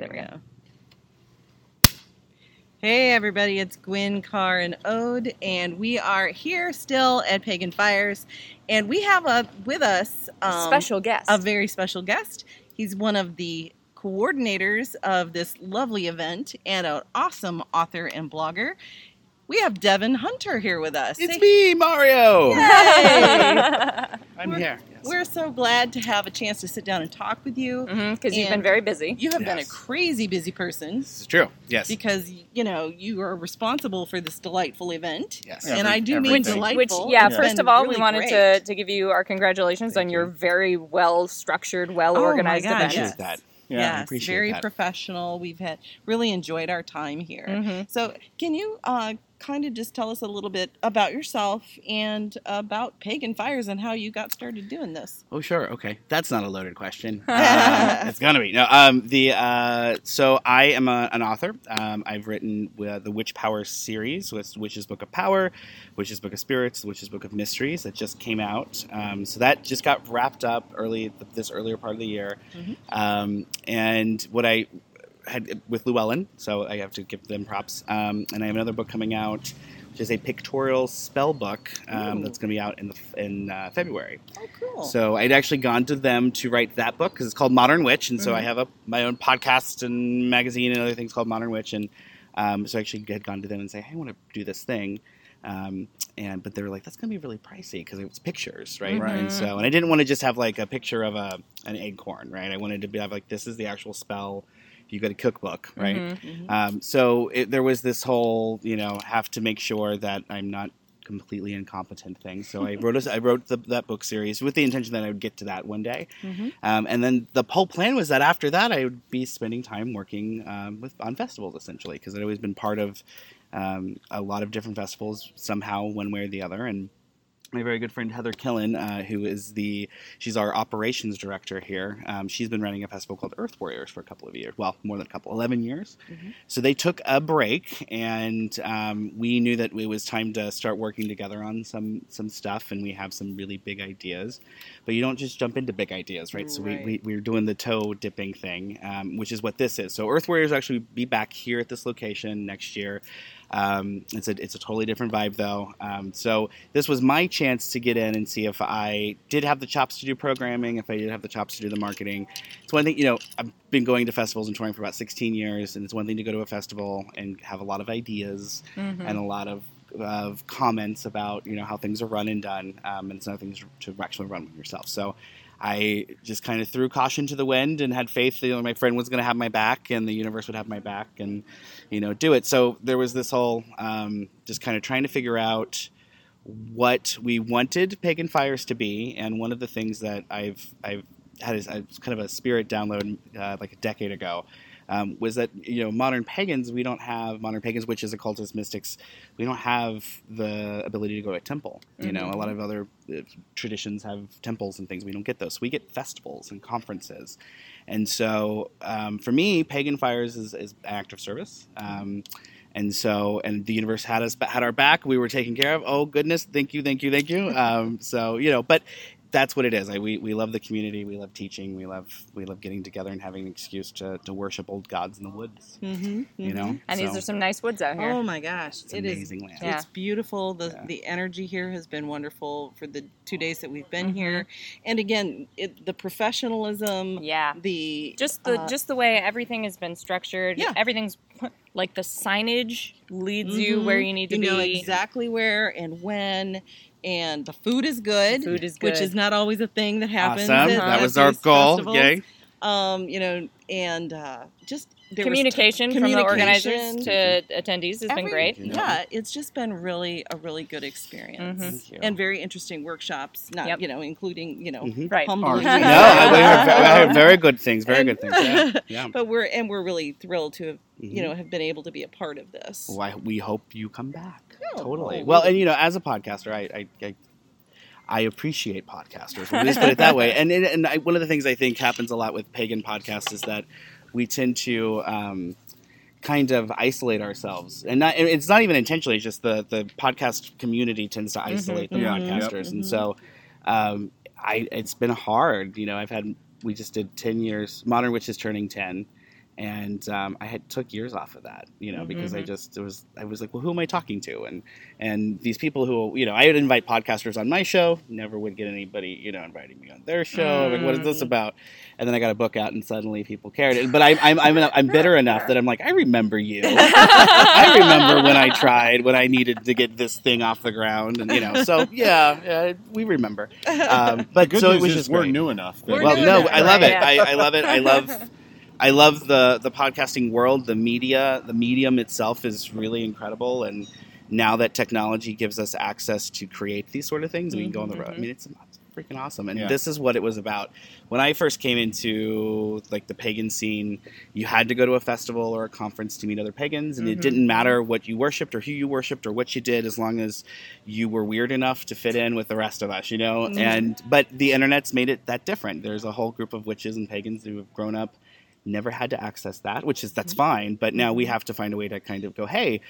There we go. Hey everybody, it's Gwyn, Carr, and Ode, and we are here still at Pagan Fires, and we have with us a special guest. A very special guest. He's one of the coordinators of this lovely event and an awesome author and blogger. We have Devin Hunter here with us. It's me, Mario! Yay! I'm here. Yes. We're so glad to have a chance to sit down and talk with you. Mm-hmm, because you've been very busy. You have been a crazy busy person. This is true. Yes. Because, you know, you are responsible for this delightful event. Yes. And I do mean delightful. Which, first of all, really we wanted to give you our congratulations on your very well-structured, well-organized event. Yes. That. Yeah, yes, very professional. We've really enjoyed our time here. Mm-hmm. So can you kind of just tell us a little bit about yourself and about Pagan Fires and how you got started doing this? Oh, sure. Okay. That's not a loaded question. It's going to be. No. So I am an author. I've written the Witch Power series, Witch's Book of Power, Witch's Book of Spirits, Witch's Book of Mysteries that just came out. So that just got wrapped up this earlier part of the year. Mm-hmm. And what I had with Llewellyn, so I have to give them props. And I have another book coming out, which is a pictorial spell book that's going to be out in February. Oh, cool! So I'd actually gone to them to write that book because it's called Modern Witch, and so I have my own podcast and magazine and other things called Modern Witch, and so I actually had gone to them and say, hey, I want to do this thing. But they were like, that's going to be really pricey because it was pictures, right? Mm-hmm. Right. And I didn't want to just have like a picture of an acorn, right? I wanted to have like, this is the actual spell. You got a cookbook, right? Mm-hmm, mm-hmm. There was this whole, have to make sure that I'm not completely incompetent thing. So I wrote that book series with the intention that I would get to that one day. Mm-hmm. And then the whole plan was that after that, I would be spending time working on festivals, essentially, because I'd always been part of a lot of different festivals somehow, one way or the other. And my very good friend Heather Killen, who is she's our operations director here. She's been running a festival called Earth Warriors for a couple of years. Well, more than a couple, 11 years. Mm-hmm. So they took a break, and we knew that it was time to start working together on some stuff, and we have some really big ideas. But you don't just jump into big ideas, right? So we're doing the toe dipping thing, which is what this is. So Earth Warriors will actually be back here at this location next year. It's a totally different vibe though. So this was my chance to get in and see if I did have the chops to do programming, if I did have the chops to do the marketing. It's one thing, I've been going to festivals and touring for about 16 years, and it's one thing to go to a festival and have a lot of ideas and a lot of comments about, how things are run and done. And it's another thing to actually run with yourself. So I just kind of threw caution to the wind and had faith that my friend was going to have my back and the universe would have my back and, do it. So there was this whole just kind of trying to figure out what we wanted Pagan Fires to be. And one of the things that I've had is kind of a spirit download like a decade ago. Was that, modern pagans, witches, occultists, mystics, we don't have the ability to go to a temple. A lot of other traditions have temples and things. We don't get those. We get festivals and conferences. And so for me, Pagan Fires is an act of service. And the universe had our back. We were taken care of. Oh, goodness. Thank you. Thank you. Thank you. But that's what it is. We love the community. We love teaching. We love getting together and having an excuse to worship old gods in the woods. Mm-hmm, And these are some nice woods out here. Oh my gosh, it's amazing land. Yeah. It's beautiful. The energy here has been wonderful for the 2 days that we've been here. And again, the professionalism. Yeah. Just the way everything has been structured. Yeah. Everything's. Like the signage leads you where you need to be. You know exactly where and when, and the food is good. Which is not always a thing that happens. Awesome. That was our goal. Festivals. Yay. Communication from the organizers to attendees has been great. Yeah, it's just been a really good experience. Mm-hmm. And very interesting workshops, not, including, humbling. No, I heard very good things. Yeah. Yeah. But we're really thrilled to have, have been able to be a part of this. Well, we hope you come back. Yeah, totally. Well, and, as a podcaster, I appreciate podcasters. We'll just put it that way. And one of the things I think happens a lot with pagan podcasts is that we tend to kind of isolate ourselves. And it's not even intentionally. It's just the podcast community tends to isolate the podcasters. Yep. And so it's been hard. We just did 10 years. Modern Witch is turning 10. And I had took years off of that, you know, because I was like, well, who am I talking to? And these people who, you know, I would invite podcasters on my show, never would get anybody, you know, inviting me on their show. Mm. Like, what is this about? And then I got a book out, and suddenly people cared. But I'm bitter enough that I'm like, I remember you. I remember when I tried, when I needed to get this thing off the ground, and you know, so yeah we remember. But so it was just we're new enough. I love it. I love it. I love the podcasting world, the media, the medium itself is really incredible. And now that technology gives us access to create these sort of things, we can go on the road. I mean, it's freaking awesome. And this is what it was about. When I first came into like the pagan scene, you had to go to a festival or a conference to meet other pagans. And it didn't matter what you worshipped or who you worshipped or what you did, as long as you were weird enough to fit in with the rest of us, you know. But the internet's made it that different. There's a whole group of witches and pagans who have grown up, never had to access that, which is, that's fine. But now we have to find a way to kind of go, hey,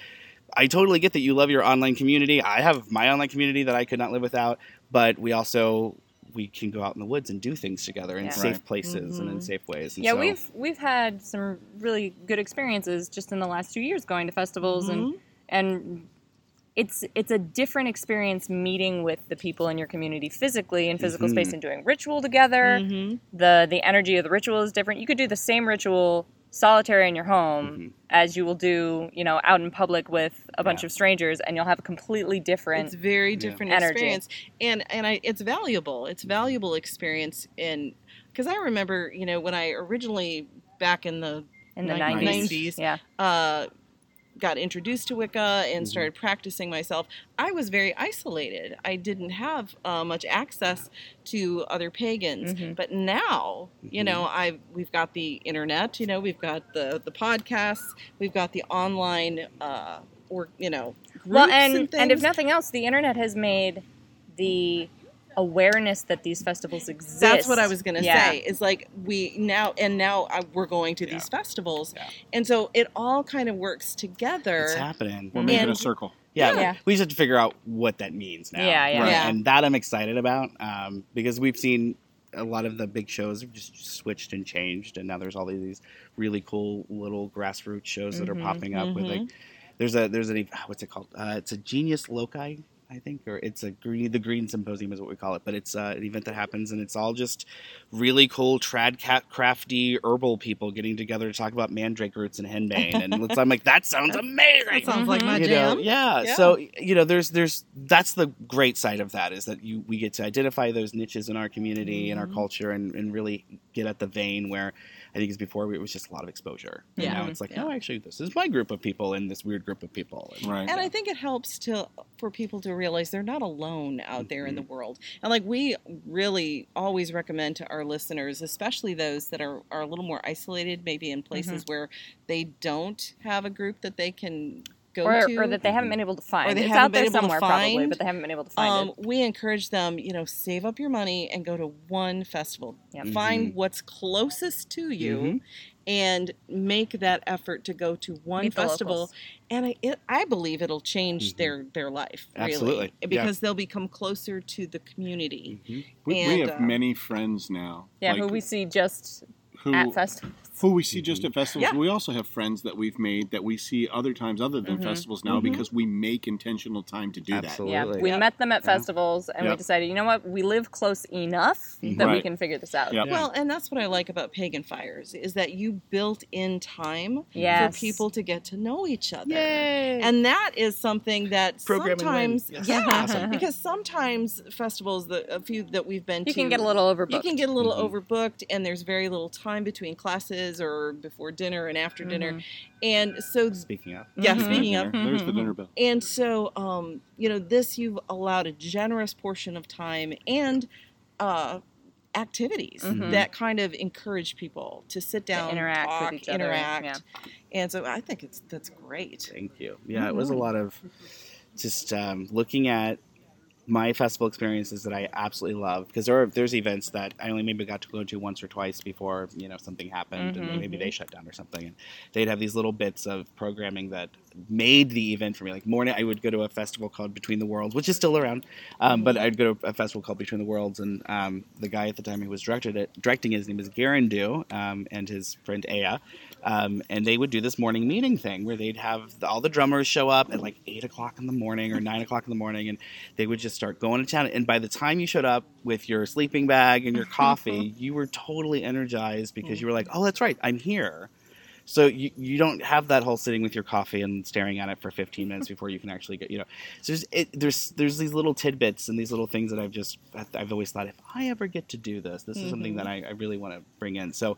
I totally get that you love your online community. I have my online community that I could not live without, but we can go out in the woods and do things together in safe places and in safe ways. And we've had some really good experiences just in the last 2 years going to festivals and it's a different experience meeting with the people in your community physically in physical space and doing ritual together. The energy of the ritual is different. You could do the same ritual solitary in your home as you will do, you know, out in public with a bunch of strangers, and you'll have a completely different energy. It's very different experience. And it's valuable. It's valuable experience because I remember, you know, when I originally back in the 90s, got introduced to Wicca and started practicing myself, I was very isolated. I didn't have much access to other pagans. But now, you know, we've got the internet, you know, we've got the podcasts, we've got the online, groups and things. And if nothing else, the internet has made the awareness that these festivals exist. That's what I was going to say. It's like we're going to these festivals. Yeah. And so it all kind of works together. It's happening. We're making a circle. Yeah. We just have to figure out what that means now. Yeah. And that I'm excited about because we've seen a lot of the big shows have just switched and changed. And now there's all these really cool little grassroots shows that are popping up with like, there's a what's it called? It's a Genius Loci, I think, or it's the Green Symposium is what we call it, but it's an event that happens, and it's all just really cool, crafty, herbal people getting together to talk about mandrake roots and henbane, and I'm like, that sounds amazing! That sounds like my jam. Yeah, so, you know, there's that's the great side of that, is that we get to identify those niches in our community, and our culture, and really get at the vein where, I think it was just a lot of exposure. Yeah. Now it's like, no, actually, this is my group of people and this weird group of people. Right. And I think it helps for people to realize they're not alone out there in the world. And like we really always recommend to our listeners, especially those that are a little more isolated, maybe in places where they don't have a group that they can go to. Or that they haven't been able to find. Or it's out there somewhere probably, but they haven't been able to find it. We encourage them, you know, save up your money and go to one festival. Yep. Find what's closest to you and make that effort to go to one festival. Locals. And I believe it'll change their life, really. Absolutely. Because they'll become closer to the community. We have many friends now. Yeah, like, who we see just at festivals. Who we see just at festivals. Yeah. We also have friends that we've made that we see other times other than festivals now because we make intentional time to do that. Absolutely. Yeah. We met them at festivals and we decided, you know what, we live close enough that we can figure this out. Yep. Yeah. Well, and that's what I like about Pagan Fires is that you built in time for people to get to know each other. Yay. And that is something that sometimes, because sometimes festivals, a few that we've been to, you can get a little overbooked. And there's very little time between classes. Or before dinner and after dinner. And so... Speaking up. Yeah, speaking up. There's the dinner bell. And so, you know, you've allowed a generous portion of time and activities that kind of encourage people to sit down, to interact, talk, with each other. And so I think that's great. Thank you. Yeah, it was a lot of just looking at my festival experiences that I absolutely love, because there's events that I only maybe got to go to once or twice before, you know, something happened and maybe they shut down or something, and they'd have these little bits of programming that made the event for me. Like morning, I would go to a festival called Between the Worlds, which is still around, but I'd go to a festival called Between the Worlds, and the guy at the time who was directing it, his name was Garandu, and his friend Aya, And they would do this morning meeting thing where they'd have all the drummers show up at like 8 o'clock in the morning or 9 o'clock in the morning, and they would just start going to town. And by the time you showed up with your sleeping bag and your coffee, you were totally energized because you were like, oh, that's right, I'm here. So you don't have that whole sitting with your coffee and staring at it for 15 minutes before you can actually get, you know. So there's these little tidbits and these little things that I've always thought, if I ever get to do this is something that I really want to bring in. So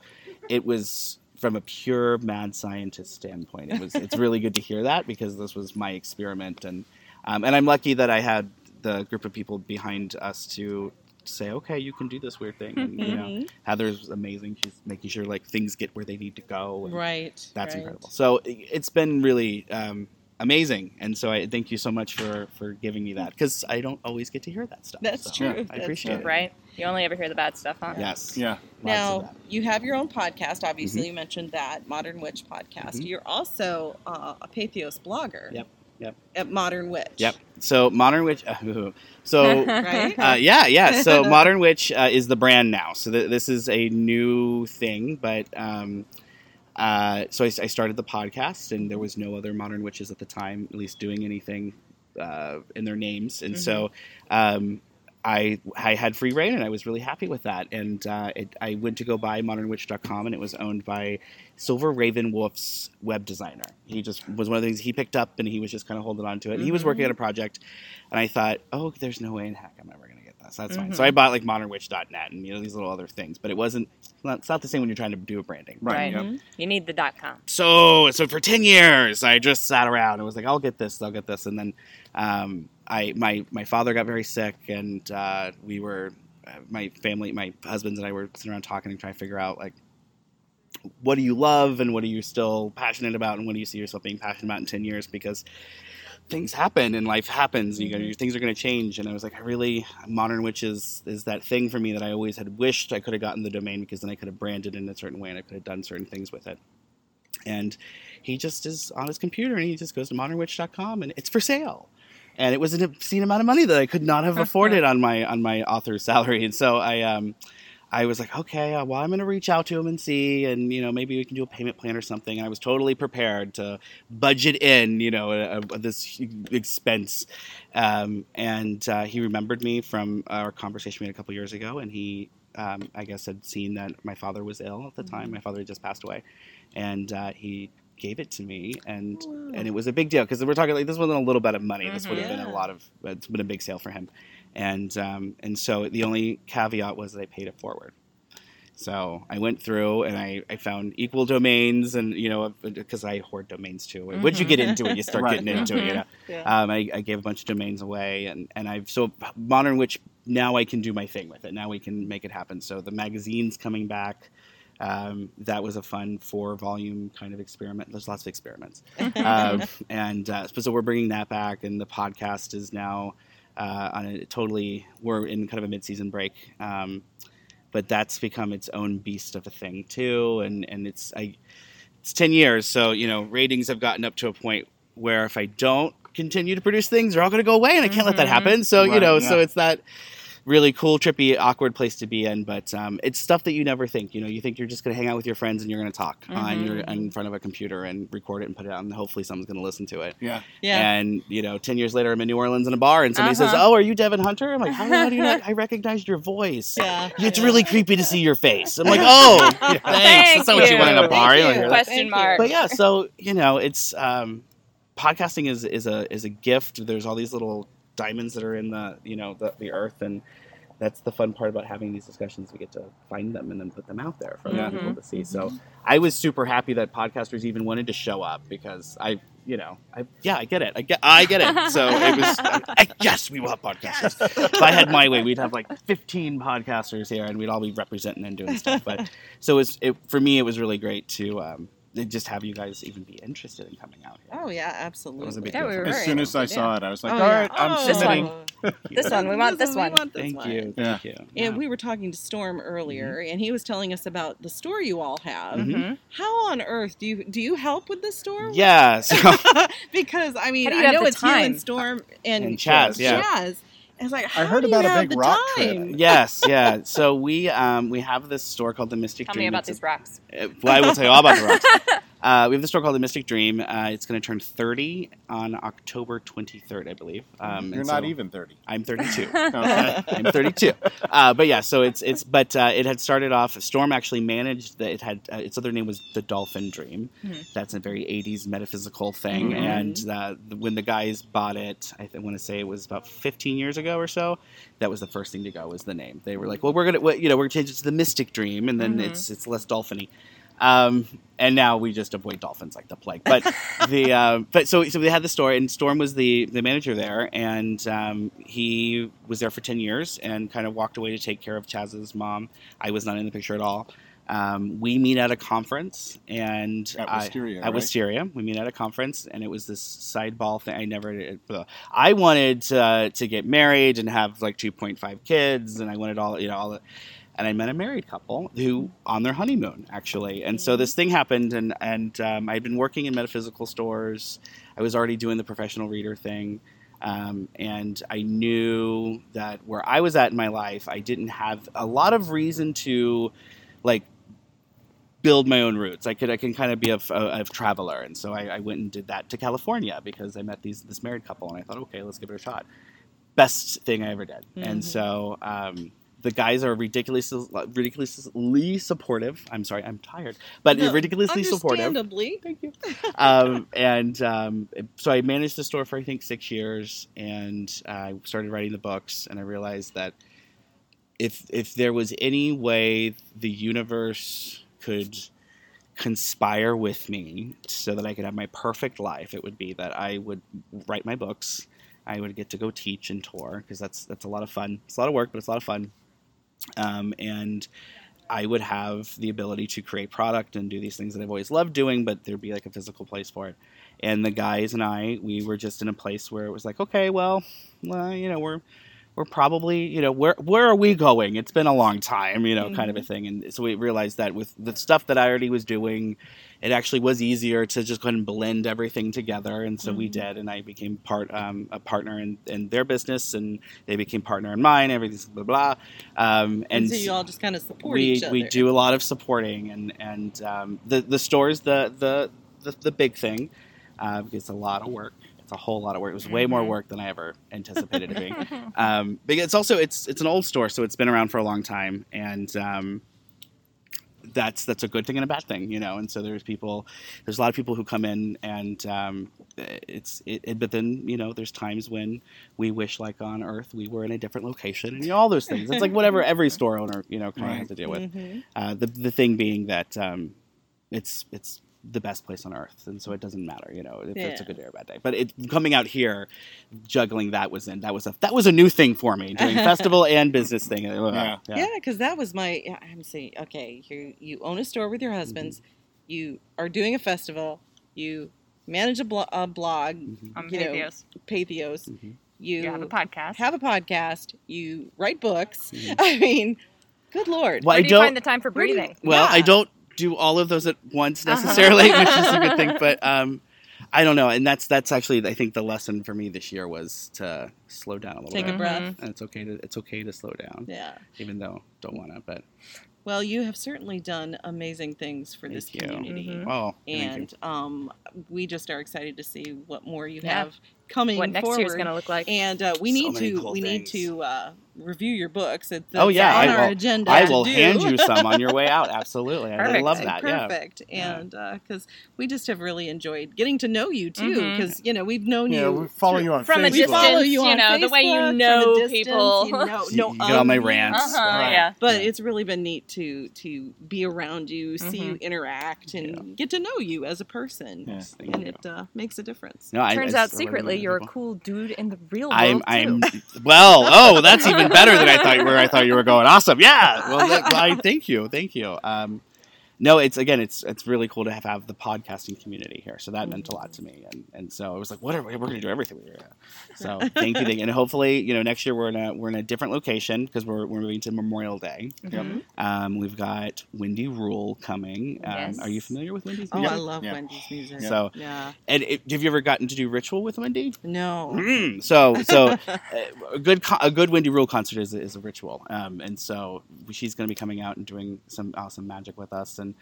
it was, from a pure mad scientist standpoint, it's really good to hear that, because this was my experiment. And I'm lucky that I had the group of people behind us to say, okay, you can do this weird thing. And, you know, Heather's amazing. She's making sure like things get where they need to go. And that's incredible. So it's been really amazing. And so I thank you so much for giving me that, because I don't always get to hear that stuff. That's true. Yeah, I appreciate it. Right. You only ever hear the bad stuff, huh? Yes. Yeah. Now, you have your own podcast. Obviously, you mentioned that, Modern Witch podcast. You're also a Patheos blogger. Yep. At Modern Witch. Yep. So Modern Witch. Right? So Modern Witch is the brand now. So this is a new thing, but so I started the podcast, and there was no other Modern Witches at the time, at least doing anything in their names, and so. I had free reign, and I was really happy with that. And I went to go buy modernwitch.com, and it was owned by Silver Raven Wolf's web designer. He just was one of the things he picked up, and he was just kind of holding on to it. And he was working on a project, and I thought, oh, there's no way in heck I'm ever going to get this. That's fine. So I bought like modernwitch.net and these little other things, but it's not the same when you're trying to do a branding. Right. Yep. You need the .com. So for 10 years, I just sat around and was like, I'll get this. And then my father got very sick, and my husband and I were sitting around talking and trying to figure out, like, what do you love and what are you still passionate about, and what do you see yourself being passionate about in 10 years? Because things happen and life happens, and things are going to change. And I was like, Modern Witch is that thing for me that I always had wished I could have gotten the domain, because then I could have branded in a certain way and I could have done certain things with it. And he just is on his computer, and he just goes to modernwitch.com, and it's for sale. And it was an obscene amount of money that I could not have afforded on my author's salary. And so I was like, okay, well, I'm going to reach out to him and see, and, maybe we can do a payment plan or something. And I was totally prepared to budget in, this expense. He remembered me from our conversation we had a couple years ago, and he, I guess, had seen that my father was ill at the time. My father had just passed away, and he gave it to me, and it was a big deal, because we're talking like this wasn't a little bit of money. This would have been it's been a big sale for him, and so the only caveat was that I paid it forward. So I went through and I found equal domains, and because I hoard domains too. Once you get into it, you start getting into it. I gave a bunch of domains away, and I've Modern Witch, now I can do my thing with it. Now we can make it happen. So the magazine's coming back. That was a fun 4-volume kind of experiment. There's lots of experiments. So we're bringing that back, and the podcast is now we're in kind of a mid-season break. But that's become its own beast of a thing too. And it's 10 years. So, ratings have gotten up to a point where if I don't continue to produce things, they're all going to go away, and I can't let that happen. So, so it's that really cool, trippy, awkward place to be in, but it's stuff that you never think. You think you're just going to hang out with your friends and you're going to talk in front of a computer and record it and put it out, and hopefully someone's going to listen to it. Yeah. And 10 years later, I'm in New Orleans in a bar, and somebody says, "Oh, are you Devin Hunter?" I'm like, "How do you know? I recognized your voice. Yeah. It's really creepy to see your face." I'm like, "Oh, thanks. That's not what you want in a bar." Question mark. But yeah, so it's podcasting is a gift. There's all these little diamonds that are in the earth, and that's the fun part about having these discussions. We get to find them and then put them out there for other people to see. So I was super happy that podcasters even wanted to show up, because I get it. I get it. So it was, yes, we will have podcasters. If I had my way, we'd have like 15 podcasters here, and we'd all be representing and doing stuff. But so for me, it was really great to, just have you guys even be interested in coming out here. Oh, yeah, absolutely. It was a big deal. As soon as I saw it, I was like, all right, I'm submitting. This one. We want this one. Thank you. And we were talking to Storm earlier, and he was telling us about the store you all have. How on earth do you help with the store? Yeah. Because, I know it's you and Storm and Chaz. I was like, how I heard do about you have a big rock time? Trip. Yes, yeah. So we have this store called The Mystic Dream. Tell me about these rocks. Well, I will tell you all about the rocks. We have this store called The Mystic Dream. It's going to turn 30 on October 23rd, I believe. You're not even 30. I'm 32. Okay. I'm 32. But yeah, so it's it had started off. Storm actually managed that. It had its other name was The Dolphin Dream. Mm-hmm. That's a very 80s metaphysical thing. Mm-hmm. And when the guys bought it, I want to say it was about 15 years ago or so. That was the first thing to go was the name. They were like, well, we're gonna change it to The Mystic Dream, and then mm-hmm. it's less dolphin-y. And now we just avoid dolphins like the plague. But so they had the store, and Storm was the manager there, and he was there for 10 years and kind of walked away to take care of Chaz's mom. I was not in the picture at all. We meet at a conference, and we meet at a conference, and it was this sideball thing. I wanted to get married and have like 2.5 kids, and I wanted all. And I met a married couple who on their honeymoon, actually. And so this thing happened, and I'd been working in metaphysical stores. I was already doing the professional reader thing. And I knew that where I was at in my life, I didn't have a lot of reason to, like, build my own roots. I can kind of be a traveler. And so I went and did that to California because I met this married couple. And I thought, okay, let's give it a shot. Best thing I ever did. Mm-hmm. And so... the guys are ridiculously supportive. I'm sorry, I'm tired, but no, ridiculously supportive. Understandably, thank you. So I managed the store for I think 6 years, and I started writing the books. And I realized that if there was any way the universe could conspire with me so that I could have my perfect life, it would be that I would write my books. I would get to go teach and tour because that's a lot of fun. It's a lot of work, but it's a lot of fun. And I would have the ability to create product and do these things that I've always loved doing, but there'd be like a physical place for it. And the guys and I, we were just in a place where it was like, okay, well, we're probably, where are we going? It's been a long time, mm-hmm. kind of a thing. And so we realized that with the stuff that I already was doing, it actually was easier to just go ahead and blend everything together. And so mm-hmm. we did, and I became a partner in their business, and they became partner in mine, everything's blah, blah, blah. And so you all just kind of support each other. We do a lot of supporting, and the store's the big thing. It's a lot of work. A whole lot of work. It was way more work than I ever anticipated it being. But it's also it's an old store, so it's been around for a long time, and that's a good thing and a bad thing, And so there's a lot of people who come in, and but then there's times when we wish, like on Earth, we were in a different location, and all those things. It's like whatever every store owner kind of has to deal with. Mm-hmm. The thing being that it's the best place on Earth, and so it doesn't matter, if it's a good day or a bad day. But coming out here, juggling that was a new thing for me, doing festival and business thing. Yeah, because that was I'm saying, okay, you own a store with your husbands, mm-hmm. you are doing a festival, you manage a blog, mm-hmm. on Patheos, mm-hmm. you have a podcast, you write books. Mm-hmm. I mean, good Lord, well, where do you find the time for breathing? I don't do all of those at once necessarily, which is a good thing, but I don't know. And that's actually, I think, the lesson for me this year was to slow down a little bit. Take a breath. And it's okay to slow down. Yeah. Even though don't want to, but. Well, you have certainly done amazing things for this community. Mm-hmm. Oh, and we just are excited to see what more you have coming forward. What next year's going to look like. And we need to review your books. It's on our agenda. I will hand you some on your way out. Absolutely. I love that. Perfect. Yeah. And because we just have really enjoyed getting to know you too, because mm-hmm. We've known you. Yeah, we follow you on from Facebook. We follow you on Facebook, the way people. You get all my rants. Right. Yeah. But it's really been neat to be around you, see mm-hmm. you interact, and get to know you as a person. Yes, and it makes a difference. No, Turns out secretly you're a cool dude in the real world. That's even better than I thought you were going. Awesome. Yeah. Well, thank you. no, it's really cool to have the podcasting community here. So that meant a lot to me. And so it was like, we're going to do everything. So thank you. And hopefully, next year we're in a different location because we're moving to Memorial Day. Mm-hmm. We've got Wendy Rule coming. Yes. Are you familiar with Wendy's music? Oh, I love Wendy's music. Yeah. So, and have you ever gotten to do ritual with Wendy? No. Mm. So a good Wendy Rule concert is a ritual. And so she's going to be coming out and doing some awesome magic with us. And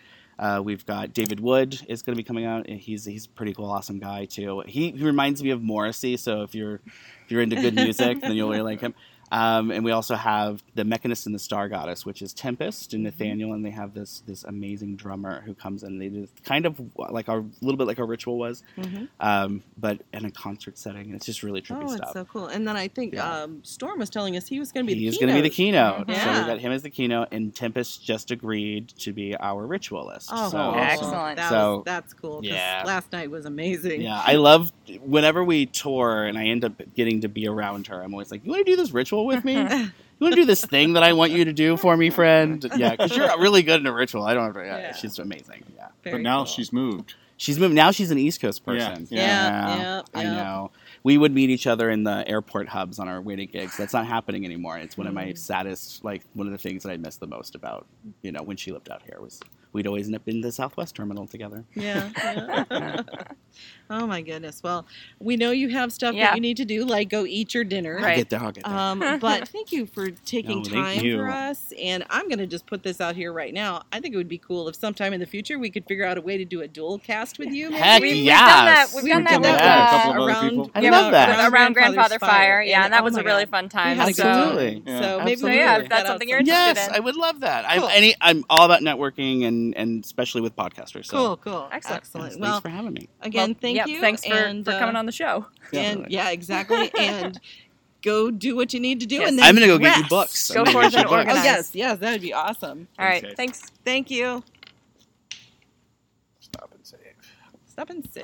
we've got David Wood is going to be coming out. He's a pretty cool, awesome guy too. He reminds me of Morrissey. So if you're into good music, then you'll really like him. And we also have The Mechanist and the Star Goddess, which is Tempest and Nathaniel, and they have this amazing drummer who comes in. They do kind of like a little bit like a ritual was, but in a concert setting, and it's just really trippy stuff. Oh, it's so cool. And then I think Storm was telling us he was going to be the keynote. He's going to be the keynote. Mm-hmm. Yeah. So we got him as the keynote, and Tempest just agreed to be our ritualist. Oh, so, excellent. That's cool. Yeah. Last night was amazing. Yeah, I love whenever we tour and I end up getting to be around her, I'm always like, you want to do this ritual with me? You want to do this thing that I want you to do for me, friend? Yeah, because you're really good in a ritual. I don't have to. Yeah. She's amazing. Yeah, but now she's moved. She's moved. Now she's an East Coast person. Yeah. I know. We would meet each other in the airport hubs on our way to gigs. That's not happening anymore. It's one of my saddest, one of the things that I miss the most about, when she lived out here was we'd always end up in the Southwest terminal together. Yeah. Oh, my goodness. Well, we know you have stuff that you need to do, like go eat your dinner. Right. I'll get there. But thank you for taking time for us. And I'm going to just put this out here right now. I think it would be cool if sometime in the future we could figure out a way to do a dual cast with you. Maybe. Heck, yes. We've done that with a couple of other people. I love that. Around Grandfather's Fire. Yeah, and that was a really fun time. Absolutely. So maybe if that's something you're interested in. Yes, I would love that. I'm all about networking and especially with podcasters. Cool. Excellent. Thanks for having me. Again, thank you. Thanks for coming on the show. And exactly. And go do what you need to do. And then I'm going to go get you books. Go forth and organize. Oh, yes, that would be awesome. All right, thanks. Thank you. Stop and save.